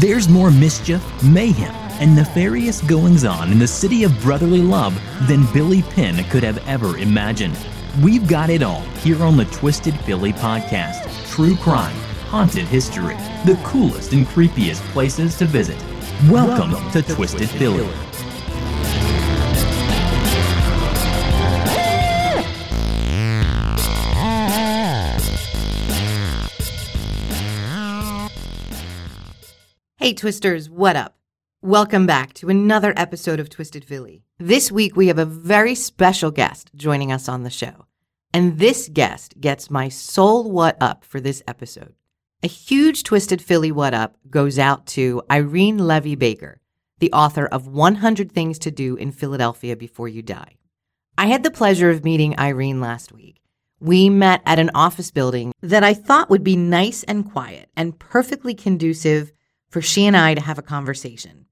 There's more mischief, mayhem, and nefarious goings-on in the city of brotherly love than Billy Penn could have ever imagined. We've got it all here on the Twisted Philly podcast. True crime, haunted history, the coolest and creepiest places to visit. Welcome to Twisted Philly. Hey Twisters, what up? Welcome back to another episode of Twisted Philly. This week we have a very special guest joining us on the show. And this guest gets my soul what up for this episode. A huge Twisted Philly what up goes out to Irene Levy Baker, the author of 100 Things to Do in Philadelphia Before You Die. I had the pleasure of meeting Irene last week. We met at an office building that I thought would be nice and quiet and perfectly conducive for she and I to have a conversation.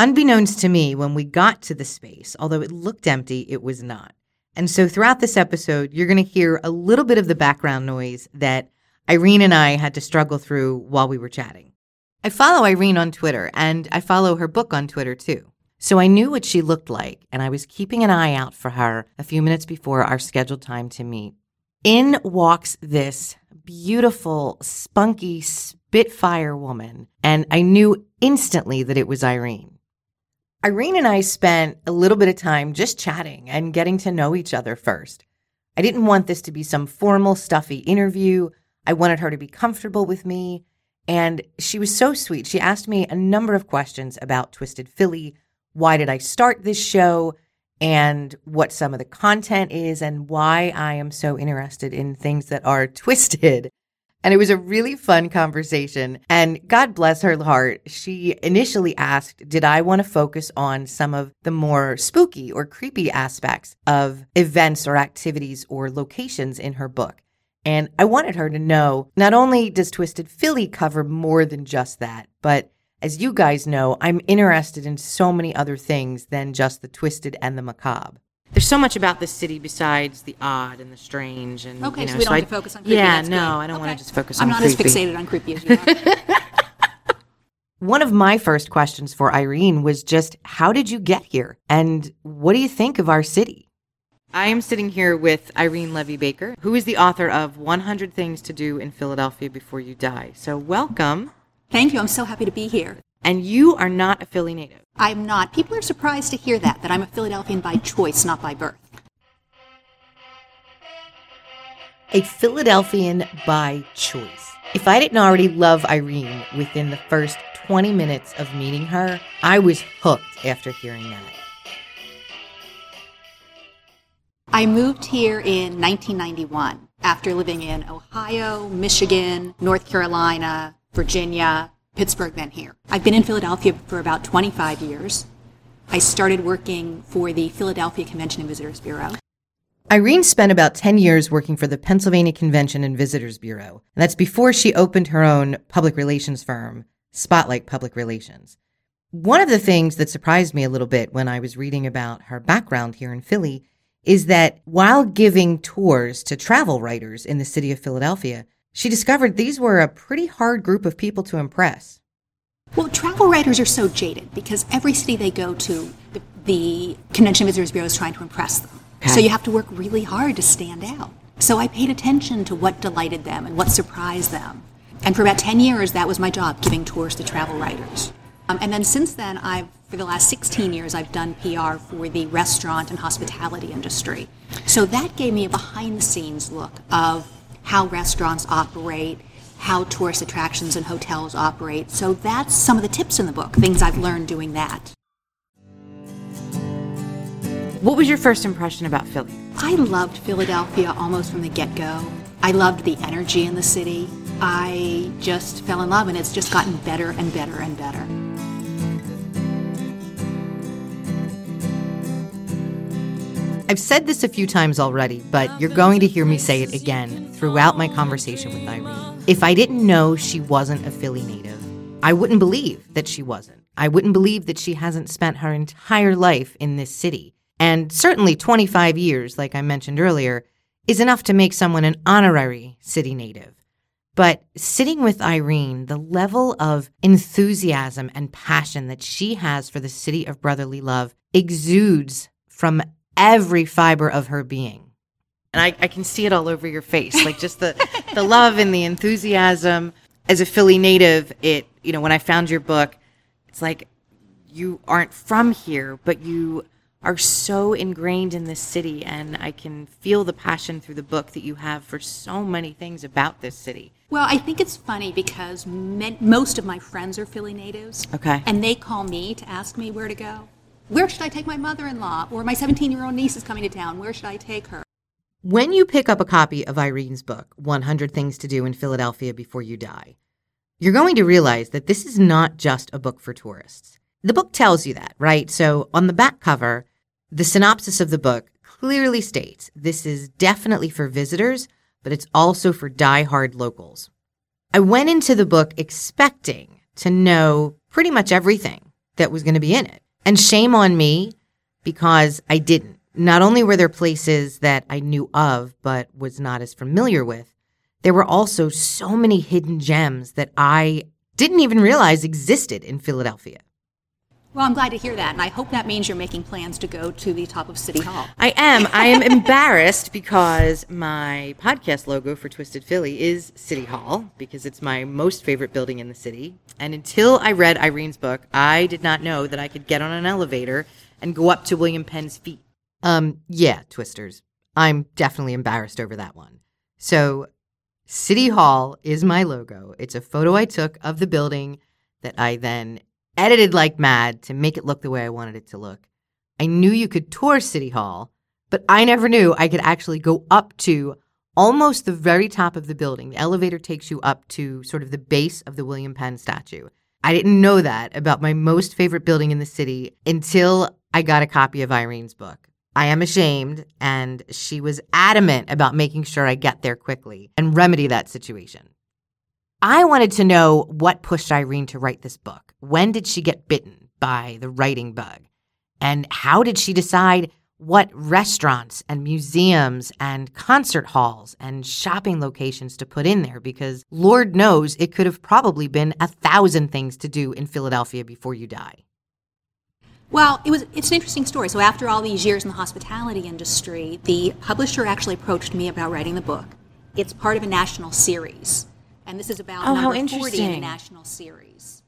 Unbeknownst to me, when we got to the space, although it looked empty, it was not. And so throughout this episode, you're going to hear a little bit of the background noise that Irene and I had to struggle through while we were chatting. I follow Irene on Twitter, and I follow her book on Twitter too. So I knew what she looked like, and I was keeping an eye out for her a few minutes before our scheduled time to meet. In walks this beautiful, spunky, Spitfire woman, and I knew instantly that it was Irene. Irene and I spent a little bit of time just chatting and getting to know each other first. I didn't want this to be some formal, stuffy interview. I wanted her to be comfortable with me, and she was so sweet. She asked me a number of questions about Twisted Philly, why did I start this show, and what some of the content is, and why I am so interested in things that are twisted. And it was a really fun conversation. And God bless her heart, she initially asked, did I want to focus on some of the more spooky or creepy aspects of events or activities or locations in her book? And I wanted her to know, not only does Twisted Philly cover more than just that, but as you guys know, I'm interested in so many other things than just the twisted and the macabre. There's so much about this city besides the odd and the strange. And, okay, you know, so we don't have to focus on creepy. Yeah, no, good. I don't want to just focus on creepy. I'm not as fixated on creepy as you are. One of my first questions for Irene was just, how did you get here? And what do you think of our city? I am sitting here with Irene Levy Baker, who is the author of 100 Things to Do in Philadelphia Before You Die. So welcome. Thank you. I'm so happy to be here. And you are not a Philly native. I'm not. People are surprised to hear that I'm a Philadelphian by choice, not by birth. A Philadelphian by choice. If I didn't already love Irene within the first 20 minutes of meeting her, I was hooked after hearing that. I moved here in 1991 after living in Ohio, Michigan, North Carolina, Virginia, Pittsburgh, then here. I've been in Philadelphia for about 25 years. I started working for the Philadelphia Convention and Visitors Bureau. Irene spent about 10 years working for the Pennsylvania Convention and Visitors Bureau. And that's before she opened her own public relations firm, Spotlight Public Relations. One of the things that surprised me a little bit when I was reading about her background here in Philly is that while giving tours to travel writers in the city of Philadelphia, she discovered these were a pretty hard group of people to impress. Well, travel writers are so jaded because every city they go to, the Convention and Visitors Bureau is trying to impress them. Okay. So you have to work really hard to stand out. So I paid attention to what delighted them and what surprised them. And for about 10 years, that was my job, giving tours to travel writers. And then since then, for the last 16 years, I've done PR for the restaurant and hospitality industry. So that gave me a behind-the-scenes look of how restaurants operate, how tourist attractions and hotels operate. So that's some of the tips in the book, things I've learned doing that. What was your first impression about Philly? I loved Philadelphia almost from the get-go. I loved the energy in the city. I just fell in love, and it's just gotten better and better and better. I've said this a few times already, but you're going to hear me say it again throughout my conversation with Irene. If I didn't know she wasn't a Philly native, I wouldn't believe that she wasn't. I wouldn't believe that she hasn't spent her entire life in this city. And certainly 25 years, like I mentioned earlier, is enough to make someone an honorary city native. But sitting with Irene, the level of enthusiasm and passion that she has for the city of brotherly love exudes from every fiber of her being. And I can see it all over your face, like just the love and the enthusiasm. As a Philly native, when I found your book, it's like you aren't from here, but you are so ingrained in this city, and I can feel the passion through the book that you have for so many things about this city. Well, I think it's funny because most of my friends are Philly natives. Okay. And they call me to ask me where to go. Where should I take my mother-in-law? Or my 17-year-old niece is coming to town. Where should I take her? When you pick up a copy of Irene's book, 100 Things to Do in Philadelphia Before You Die, you're going to realize that this is not just a book for tourists. The book tells you that, right? So on the back cover, the synopsis of the book clearly states this is definitely for visitors, but it's also for diehard locals. I went into the book expecting to know pretty much everything that was going to be in it. And shame on me, because I didn't. Not only were there places that I knew of but was not as familiar with, there were also so many hidden gems that I didn't even realize existed in Philadelphia. Well, I'm glad to hear that, and I hope that means you're making plans to go to the top of City Hall. I am embarrassed because my podcast logo for Twisted Philly is City Hall, because it's my most favorite building in the city. And until I read Irene's book, I did not know that I could get on an elevator and go up to William Penn's feet. Yeah, Twisters. I'm definitely embarrassed over that one. So City Hall is my logo. It's a photo I took of the building that I then edited like mad to make it look the way I wanted it to look. I knew you could tour City Hall, but I never knew I could actually go up to almost the very top of the building. The elevator takes you up to sort of the base of the William Penn statue. I didn't know that about my most favorite building in the city until I got a copy of Irene's book. I am ashamed, and she was adamant about making sure I get there quickly and remedy that situation. I wanted to know what pushed Irene to write this book. When did she get bitten by the writing bug? And how did she decide what restaurants and museums and concert halls and shopping locations to put in there? Because Lord knows it could have probably been 1,000 things to do in Philadelphia before you die. Well, it's an interesting story. So after all these years in the hospitality industry, the publisher actually approached me about writing the book. It's part of a national series. And this is about number 40 in the national series.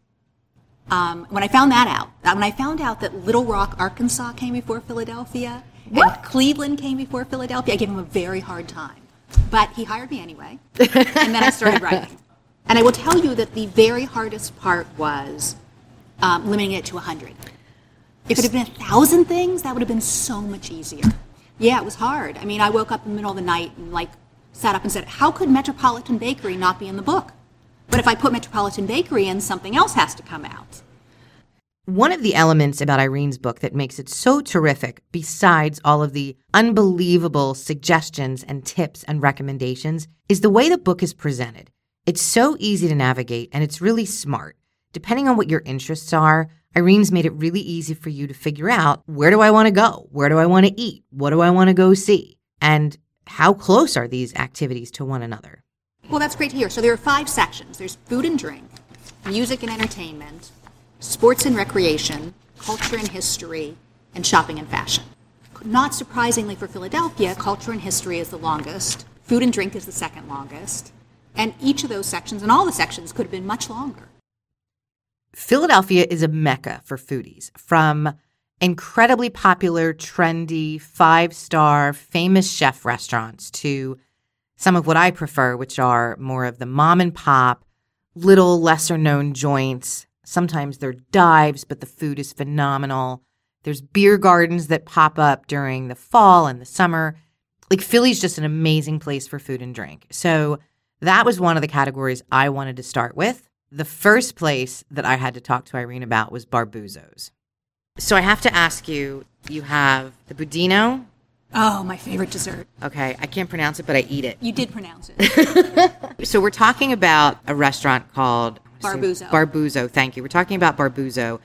When I found that out, when I found out that Little Rock, Arkansas came before Philadelphia, and Cleveland came before Philadelphia, I gave him a very hard time. But he hired me anyway, and then I started writing. And I will tell you that the very hardest part was limiting it to 100. If it had been 1,000 things, that would have been so much easier. Yeah, it was hard. I mean, I woke up in the middle of the night and sat up and said, how could Metropolitan Bakery not be in the book? But if I put Metropolitan Bakery in, something else has to come out. One of the elements about Irene's book that makes it so terrific, besides all of the unbelievable suggestions and tips and recommendations, is the way the book is presented. It's so easy to navigate, and it's really smart. Depending on what your interests are, Irene's made it really easy for you to figure out, where do I want to go? Where do I want to eat? What do I want to go see? And how close are these activities to one another? Well, that's great to hear. So there are 5 sections. There's food and drink, music and entertainment, sports and recreation, culture and history, and shopping and fashion. Not surprisingly for Philadelphia, culture and history is the longest. Food and drink is the second longest. And each of those sections, and all the sections, could have been much longer. Philadelphia is a mecca for foodies, from incredibly popular, trendy, 5-star, famous chef restaurants to some of what I prefer, which are more of the mom and pop, little lesser-known joints. Sometimes they're dives, but the food is phenomenal. There's beer gardens that pop up during the fall and the summer. Philly's just an amazing place for food and drink. So that was one of the categories I wanted to start with. The first place that I had to talk to Irene about was Barbuzzo's. So I have to ask you, you have the budino. Oh, my favorite dessert. Okay, I can't pronounce it, but I eat it. You did pronounce it. So we're talking about a restaurant called Barbuzzo. Barbuzzo, thank you. We're talking about Barbuzzo.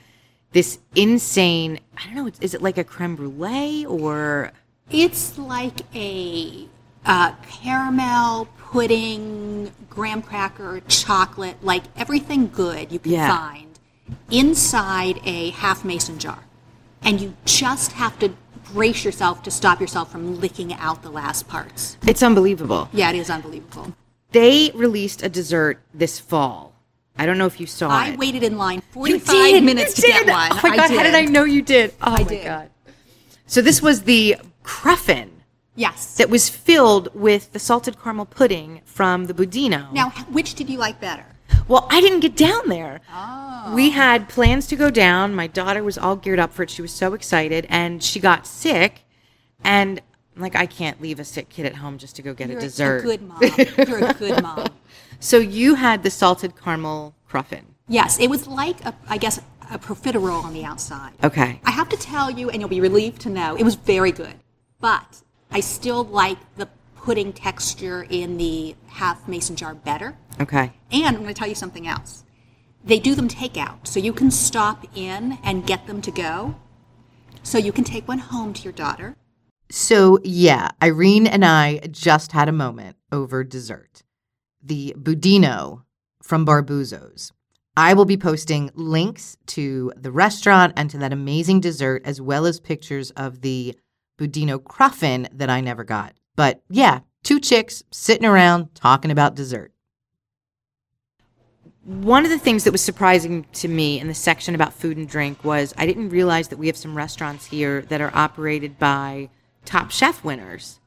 This insane, I don't know, is it like a creme brulee or? It's like a caramel, pudding, graham cracker, chocolate, like everything good you can find inside a half mason jar. And you just have to brace yourself to stop yourself from licking out the last parts. It's unbelievable. Yeah, it is unbelievable. They released a dessert this fall. I don't know if you saw it. I waited in line 45 minutes to get one. Oh, my God. How did I know you did? Oh, my God. So this was the cruffin. Yes. That was filled with the salted caramel pudding from the budino. Now, which did you like better? Well, I didn't get down there. Oh. We had plans to go down. My daughter was all geared up for it. She was so excited. And she got sick. And, like, I can't leave a sick kid at home just to go get a dessert. You're a good mom. You're a good mom. So you had the salted caramel cruffin. Yes. It was like, I guess, a profiterole on the outside. Okay. I have to tell you, and you'll be relieved to know, it was very good. But I still like the pudding texture in the half mason jar better. Okay. And I'm going to tell you something else. They do them takeout. So you can stop in and get them to go. So you can take one home to your daughter. So, yeah, Irene and I just had a moment over dessert. The budino from Barbuzzo's. I will be posting links to the restaurant and to that amazing dessert, as well as pictures of the budino cruffin that I never got. But yeah, two chicks sitting around talking about dessert. One of the things that was surprising to me in the section about food and drink was I didn't realize that we have some restaurants here that are operated by Top Chef winners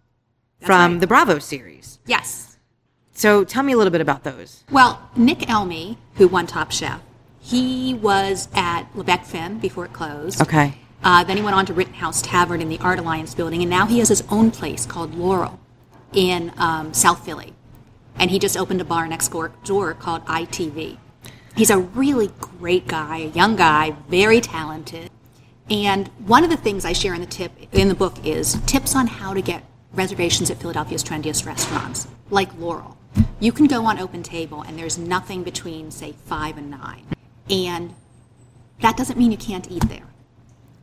from the Bravo series. Yes. So tell me a little bit about those. Well, Nick Elmy, who won Top Chef, he was at Le Bec Fin before it closed. Okay. Then he went on to Rittenhouse Tavern in the Art Alliance building, and now he has his own place called Laurel in South Philly. And he just opened a bar next door called ITV. He's a really great guy, a young guy, very talented. And one of the things I share in the tip in the book is tips on how to get reservations at Philadelphia's trendiest restaurants, like Laurel. You can go on Open Table, and there's nothing between, say, 5 and 9. And that doesn't mean you can't eat there.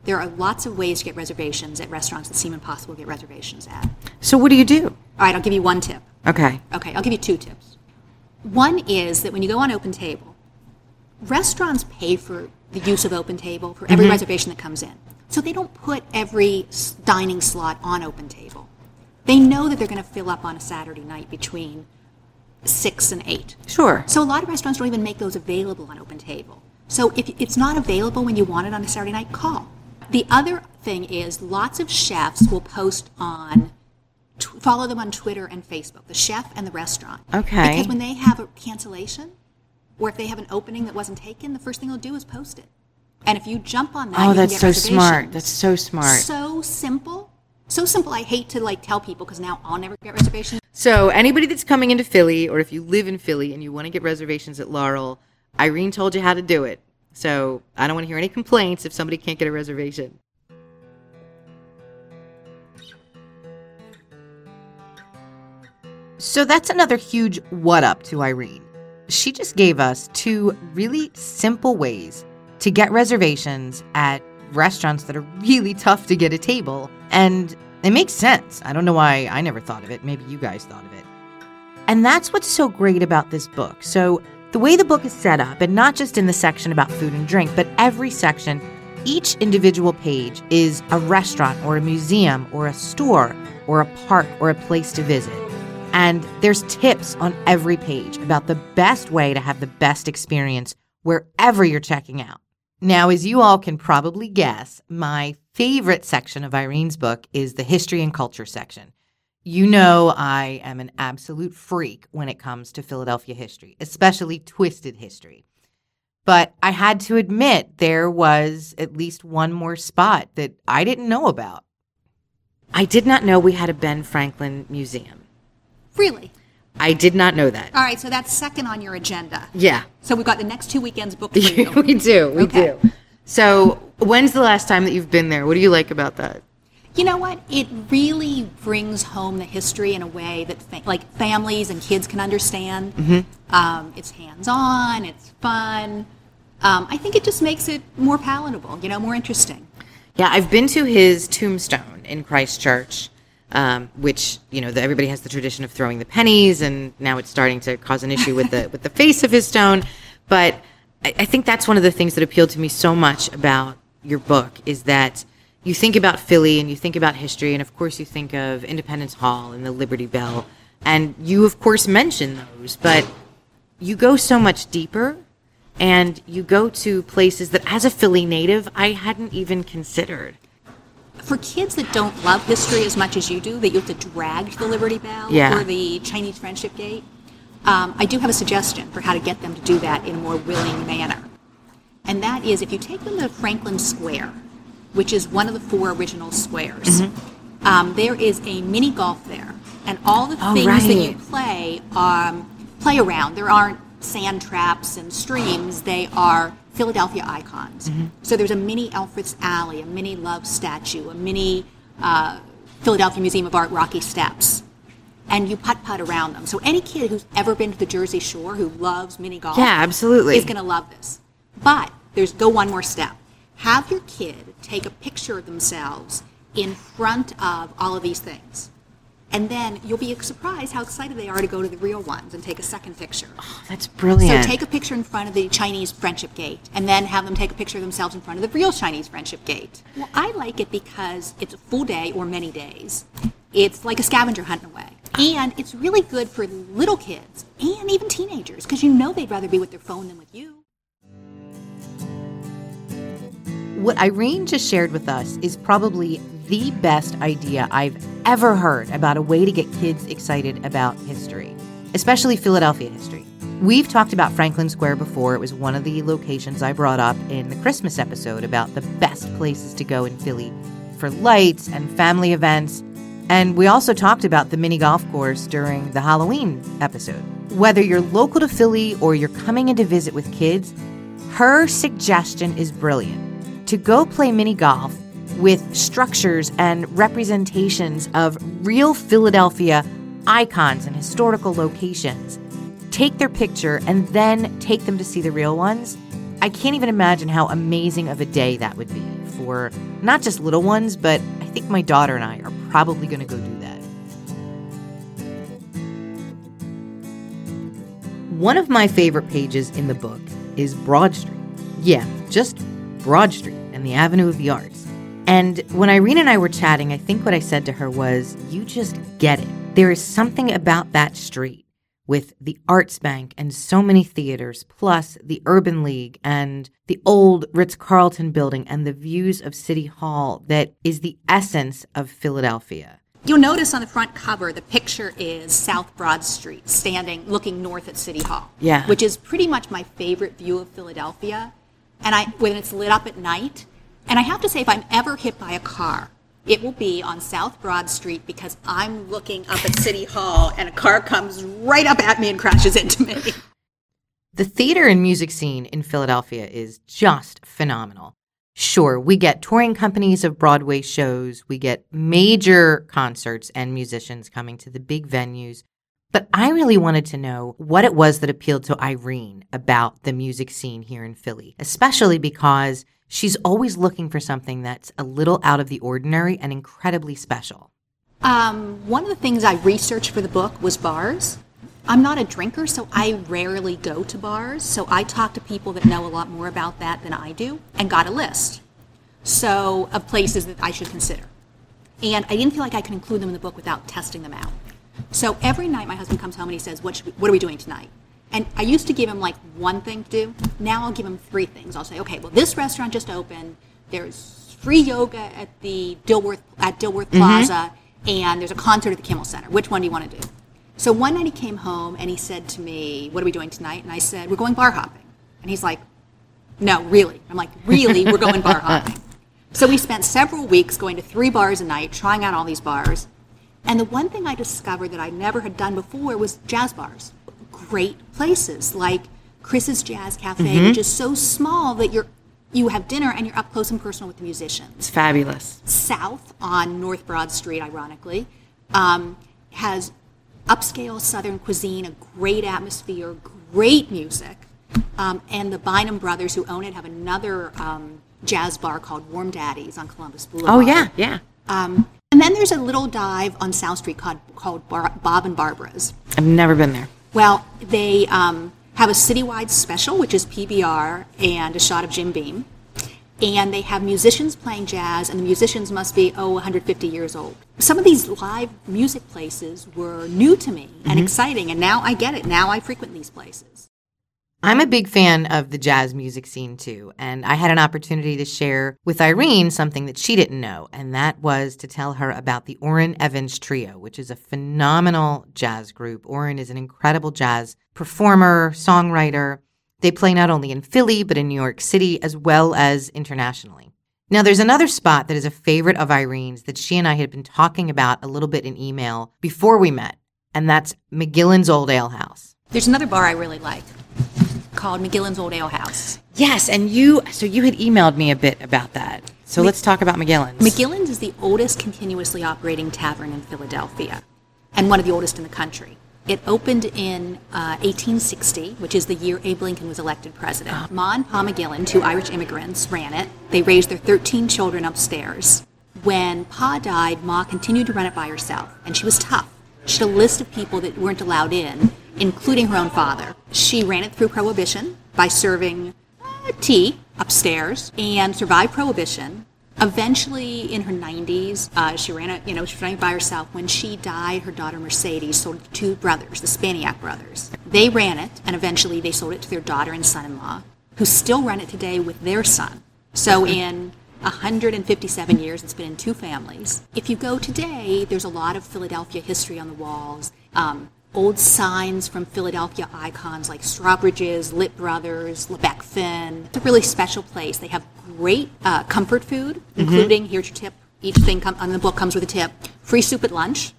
There are lots of ways to get reservations at restaurants that seem impossible to get reservations at. So what do you do? All right, I'll give you one tip. Okay. Okay, I'll give you two tips. One is that when you go on Open Table, restaurants pay for the use of Open Table for every reservation that comes in. So they don't put every dining slot on Open Table. They know that they're going to fill up on a Saturday night between 6 and 8. Sure. So a lot of restaurants don't even make those available on Open Table. So if it's not available when you want it on a Saturday night, call. The other thing is lots of chefs will post on, follow them on Twitter and Facebook, the chef and the restaurant. Okay. Because when they have a cancellation or if they have an opening that wasn't taken, the first thing they'll do is post it. And if you jump on that, you can get reservations. Oh, that's so smart. That's so smart. So simple. So simple, I hate to, like, tell people because now I'll never get reservations. So anybody that's coming into Philly, or if you live in Philly and you want to get reservations at Laurel, Irene told you how to do it. So I don't want to hear any complaints if somebody can't get a reservation. So that's another huge what up to Irene. She just gave us two really simple ways to get reservations at restaurants that are really tough to get a table, and it makes sense. I don't know why I never thought of it. Maybe you guys thought of it. And that's what's so great about this book. So the way the book is set up, and not just in the section about food and drink, but every section, each individual page is a restaurant or a museum or a store or a park or a place to visit. And there's tips on every page about the best way to have the best experience wherever you're checking out. Now, as you all can probably guess, my favorite section of Irene's book is the history and culture section. You know I am an absolute freak when it comes to Philadelphia history, especially twisted history. But I had to admit there was at least one more spot that I didn't know about. I did not know we had a Ben Franklin Museum. Really? I did not know that. All right, so that's second on your agenda. Yeah. So we've got the next two weekends booked for you. We do. So when's the last time that you've been there? What do you like about that? You know what? It really brings home the history in a way that families and kids can understand. Mm-hmm. It's hands-on. It's fun. I think it just makes it more palatable, more interesting. Yeah, I've been to his tombstone in Christchurch. which, you know, everybody has the tradition of throwing the pennies, and now it's starting to cause an issue with the face of his stone. But I think that's one of the things that appealed to me so much about your book, is that you think about Philly and you think about history, and of course you think of Independence Hall and the Liberty Bell, and you of course mention those, but you go so much deeper, and you go to places that as a Philly native I hadn't even considered. For kids that don't love history as much as you do, that you have to drag the Liberty Bell or the Chinese Friendship Gate, I do have a suggestion for how to get them to do that in a more willing manner. And that is, if you take them to Franklin Square, which is one of the four original squares, there is a mini golf there, and all the things that you play around. There aren't sand traps and streams, they are Philadelphia icons. So there's a mini Elfreth's Alley, a mini Love statue, a mini Philadelphia Museum of Art Rocky Steps, and you putt-putt around them. So any kid who's ever been to the Jersey Shore who loves mini golf is going to love this. But there's go one more step. Have your kid take a picture of themselves in front of all of these things. And then you'll be surprised how excited they are to go to the real ones and take a second picture. Oh, that's brilliant. So take a picture in front of the Chinese Friendship Gate, and then have them take a picture of themselves in front of the real Chinese Friendship Gate. Well, I like it because it's a full day or many days. It's like a scavenger hunt in a way. And it's really good for little kids and even teenagers, because you know they'd rather be with their phone than with you. What Irene just shared with us is probably the best idea I've ever heard about a way to get kids excited about history, especially Philadelphia history. We've talked about Franklin Square before. It was one of the locations I brought up in the Christmas episode about the best places to go in Philly for lights and family events. And we also talked about the mini golf course during the Halloween episode. Whether you're local to Philly or you're coming in to visit with kids, her suggestion is brilliant. To go play mini golf with structures and representations of real Philadelphia icons and historical locations. Take their picture and then take them to see the real ones. I can't even imagine how amazing of a day that would be for not just little ones, but I think my daughter and I are probably going to go do that. One of my favorite pages in the book is Broad Street. Yeah, just Broad Street and the Avenue of the Arts. And when Irene and I were chatting, I think what I said to her was, you just get it. There is something about that street with the Arts Bank and so many theaters, plus the Urban League and the old Ritz-Carlton building and the views of City Hall that is the essence of Philadelphia. You'll notice on the front cover, the picture is South Broad Street, standing, looking north at City Hall, which is pretty much my favorite view of Philadelphia. And when it's lit up at night, and I have to say, if I'm ever hit by a car, it will be on South Broad Street, because I'm looking up at City Hall and a car comes right up at me and crashes into me. The theater and music scene in Philadelphia is just phenomenal. Sure, we get touring companies of Broadway shows, we get major concerts and musicians coming to the big venues, but I really wanted to know what it was that appealed to Irene about the music scene here in Philly, especially because she's always looking for something that's a little out of the ordinary and incredibly special. One of the things I researched for the book was bars. I'm not a drinker, so I rarely go to bars. So I talked to people that know a lot more about that than I do and got a list of places that I should consider. And I didn't feel like I could include them in the book without testing them out. So every night my husband comes home and he says, what are we doing tonight? And I used to give him like one thing to do. Now I'll give him three things. I'll say, okay, well, this restaurant just opened. There's free yoga at the Dilworth Plaza, and there's a concert at the Kimmel Center. Which one do you want to do? So one night he came home and he said to me, what are we doing tonight? And I said, we're going bar hopping. And he's like, no, really? I'm like, really? We're going bar hopping. So we spent several weeks going to 3 bars a night, trying out all these bars. And the one thing I discovered that I never had done before was jazz bars. Great places like Chris's Jazz Cafe, which is so small that you have dinner and you're up close and personal with the musicians. It's fabulous. South on North Broad Street, ironically, has upscale Southern cuisine, a great atmosphere, great music, and the Bynum brothers who own it have another jazz bar called Warm Daddies on Columbus Boulevard. Oh yeah, yeah. And then there's a little dive on South Street called Bob and Barbara's. I've never been there. Well, they have a citywide special, which is PBR, and a shot of Jim Beam. And they have musicians playing jazz, and the musicians must be, 150 years old. Some of these live music places were new to me and exciting, and now I get it. Now I frequent these places. I'm a big fan of the jazz music scene, too, and I had an opportunity to share with Irene something that she didn't know, and that was to tell her about the Orrin Evans Trio, which is a phenomenal jazz group. Orrin is an incredible jazz performer, songwriter. They play not only in Philly, but in New York City, as well as internationally. Now, there's another spot that is a favorite of Irene's that she and I had been talking about a little bit in email before we met, and that's McGillin's Old Ale House. There's another bar I really like called McGillin's Old Ale House. Yes, and you had emailed me a bit about that. So let's talk about McGillin's. McGillin's is the oldest continuously operating tavern in Philadelphia, and one of the oldest in the country. It opened in 1860, which is the year Abe Lincoln was elected president. Ma and Pa McGillin, two Irish immigrants, ran it. They raised their 13 children upstairs. When Pa died, Ma continued to run it by herself, and she was tough. She had a list of people that weren't allowed in, including her own father. She ran it through Prohibition by serving tea upstairs and survived Prohibition. Eventually, in her 90s, she ran it by herself. When she died, her daughter Mercedes sold it to two brothers, the Spaniak brothers. They ran it, and eventually they sold it to their daughter and son-in-law, who still run it today with their son. So in 157 years, it's been in two families. If you go today, there's a lot of Philadelphia history on the walls. Old signs from Philadelphia icons like Strawbridge's, Litt Brothers, Le Bec Fin. It's a really special place. They have great comfort food, including here's your tip. Each thing on the book comes with a tip. Free soup at lunch.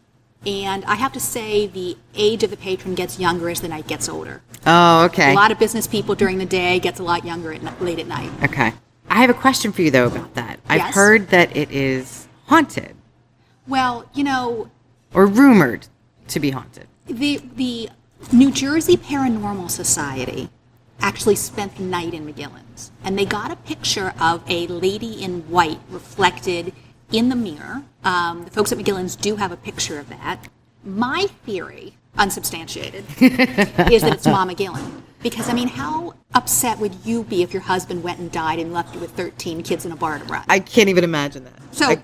And I have to say the age of the patron gets younger as the night gets older. Oh, okay. A lot of business people during the day gets a lot younger late at night. Okay. I have a question for you, though, about that. Yes? I've heard that it is haunted. Well, or rumored to be haunted. The New Jersey Paranormal Society actually spent the night in McGillin's, and they got a picture of a lady in white reflected in the mirror. The folks at McGillin's do have a picture of that. My theory, unsubstantiated, is that it's Ma McGillin. Because, how upset would you be if your husband went and died and left you with 13 kids in a bar to run? I can't even imagine that. So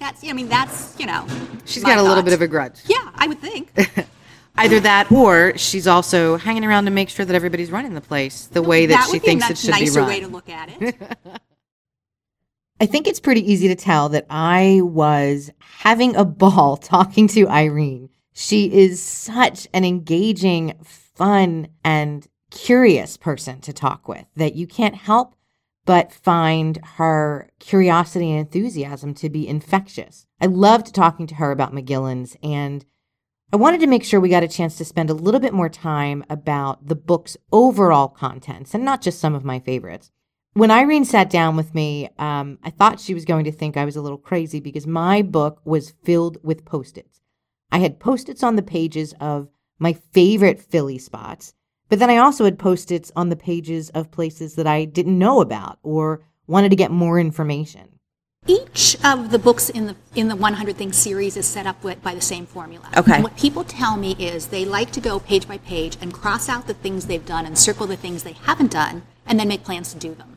that's she's got a little bit of a grudge. Yeah, I would think. Either that, or she's also hanging around to make sure that everybody's running the place the way that she thinks it should be run. That would be a nicer way to look at it. I think it's pretty easy to tell that I was having a ball talking to Irene. She is such an engaging, fun, and curious person to talk with that you can't help but find her curiosity and enthusiasm to be infectious. I loved talking to her about McGillin's, and I wanted to make sure we got a chance to spend a little bit more time about the book's overall contents and not just some of my favorites. When Irene sat down with me, I thought she was going to think I was a little crazy because my book was filled with Post-its. I had Post-its on the pages of my favorite Philly spots, but then I also had Post-its on the pages of places that I didn't know about or wanted to get more information. Each of the books in the 100 Things series is set up by the same formula. Okay. And what people tell me is they like to go page by page and cross out the things they've done and circle the things they haven't done and then make plans to do them.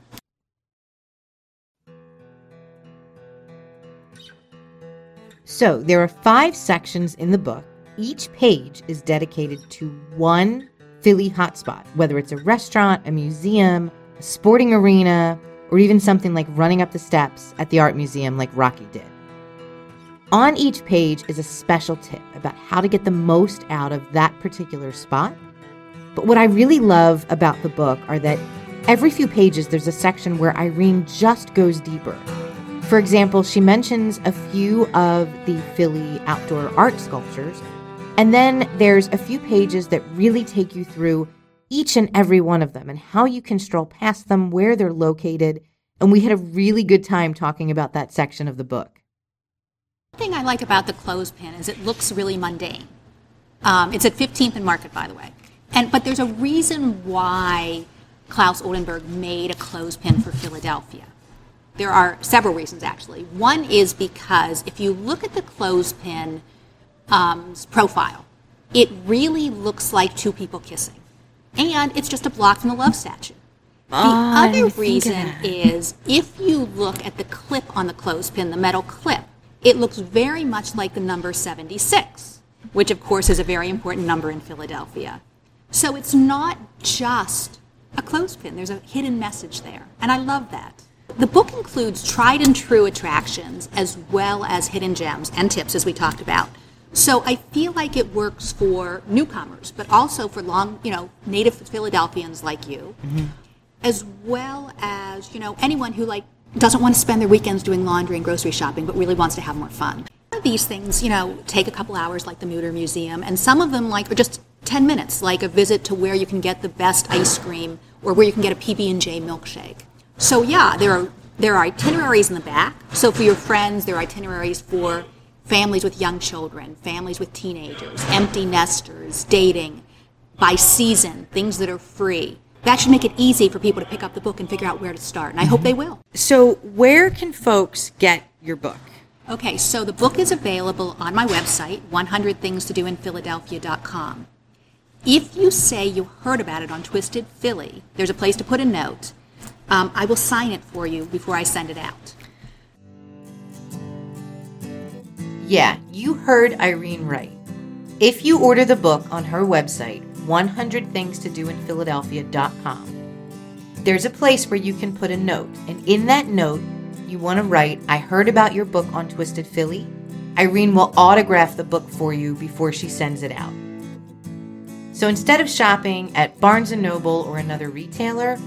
So there are 5 sections in the book. Each page is dedicated to one Philly hotspot, whether it's a restaurant, a museum, a sporting arena, or even something like running up the steps at the art museum like Rocky did. On each page is a special tip about how to get the most out of that particular spot. But what I really love about the book are that every few pages there's a section where Irene just goes deeper. For example, she mentions a few of the Philly outdoor art sculptures, and then there's a few pages that really take you through each and every one of them and how you can stroll past them, where they're located. And we had a really good time talking about that section of the book. The thing I like about the clothespin is it looks really mundane. It's at 15th and Market, by the way. But there's a reason why Klaus Oldenburg made a clothespin for Philadelphia. There are several reasons, actually. One is because if you look at the clothespin profile, it really looks like two people kissing. And it's just a block from the Love Statue. The other reason is if you look at the clip on the clothespin, the metal clip, it looks very much like the number 76, which, of course, is a very important number in Philadelphia. So it's not just a clothespin. There's a hidden message there, and I love that. The book includes tried and true attractions as well as hidden gems and tips, as we talked about. So I feel like it works for newcomers, but also for native Philadelphians like you, mm-hmm. as well as, anyone who doesn't want to spend their weekends doing laundry and grocery shopping, but really wants to have more fun. Some of these things, take a couple hours, like the Mutter Museum, and some of them are just 10 minutes, like a visit to where you can get the best ice cream or where you can get a PB&J milkshake. So yeah, there are itineraries in the back. So for your friends, there are itineraries for families with young children, families with teenagers, empty nesters, dating, by season, things that are free. That should make it easy for people to pick up the book and figure out where to start, and I hope they will. So where can folks get your book? Okay, so the book is available on my website, 100thingstodoinphiladelphia.com. If you say you heard about it on Twisted Philly, there's a place to put a note. I will sign it for you before I send it out. Yeah, you heard Irene right. If you order the book on her website, 100thingstodoinphiladelphia.com, there's a place where you can put a note. And in that note, you want to write, I heard about your book on Twisted Philly. Irene will autograph the book for you before she sends it out. So instead of shopping at Barnes & Noble or another retailer,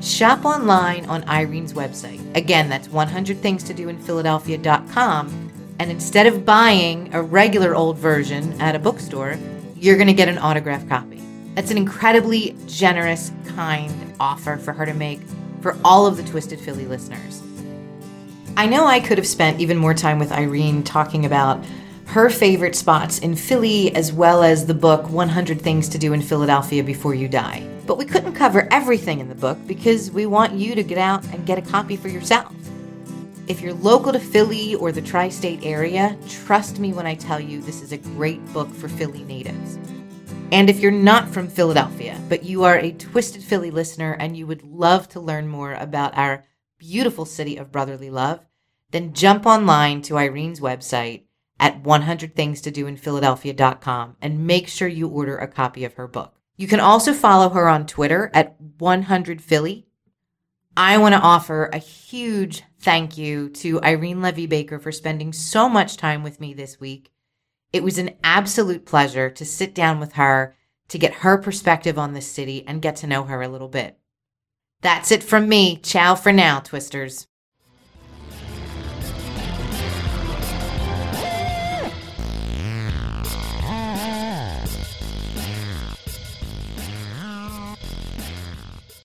shop online on Irene's website. Again, that's 100thingstodoinphiladelphia.com. And instead of buying a regular old version at a bookstore, you're going to get an autographed copy. That's an incredibly generous, kind offer for her to make for all of the Twisted Philly listeners. I know I could have spent even more time with Irene talking about her favorite spots in Philly, as well as the book 100 Things to Do in Philadelphia Before You Die. But we couldn't cover everything in the book because we want you to get out and get a copy for yourself. If you're local to Philly or the tri-state area, trust me when I tell you this is a great book for Philly natives. And if you're not from Philadelphia, but you are a Twisted Philly listener and you would love to learn more about our beautiful city of brotherly love, then jump online to Irene's website at 100thingstodoinphiladelphia.com and make sure you order a copy of her book. You can also follow her on Twitter at 100Philly. I want to offer a huge thank you to Irene Levy Baker for spending so much time with me this week. It was an absolute pleasure to sit down with her, to get her perspective on the city and get to know her a little bit. That's it from me. Ciao for now, Twisters.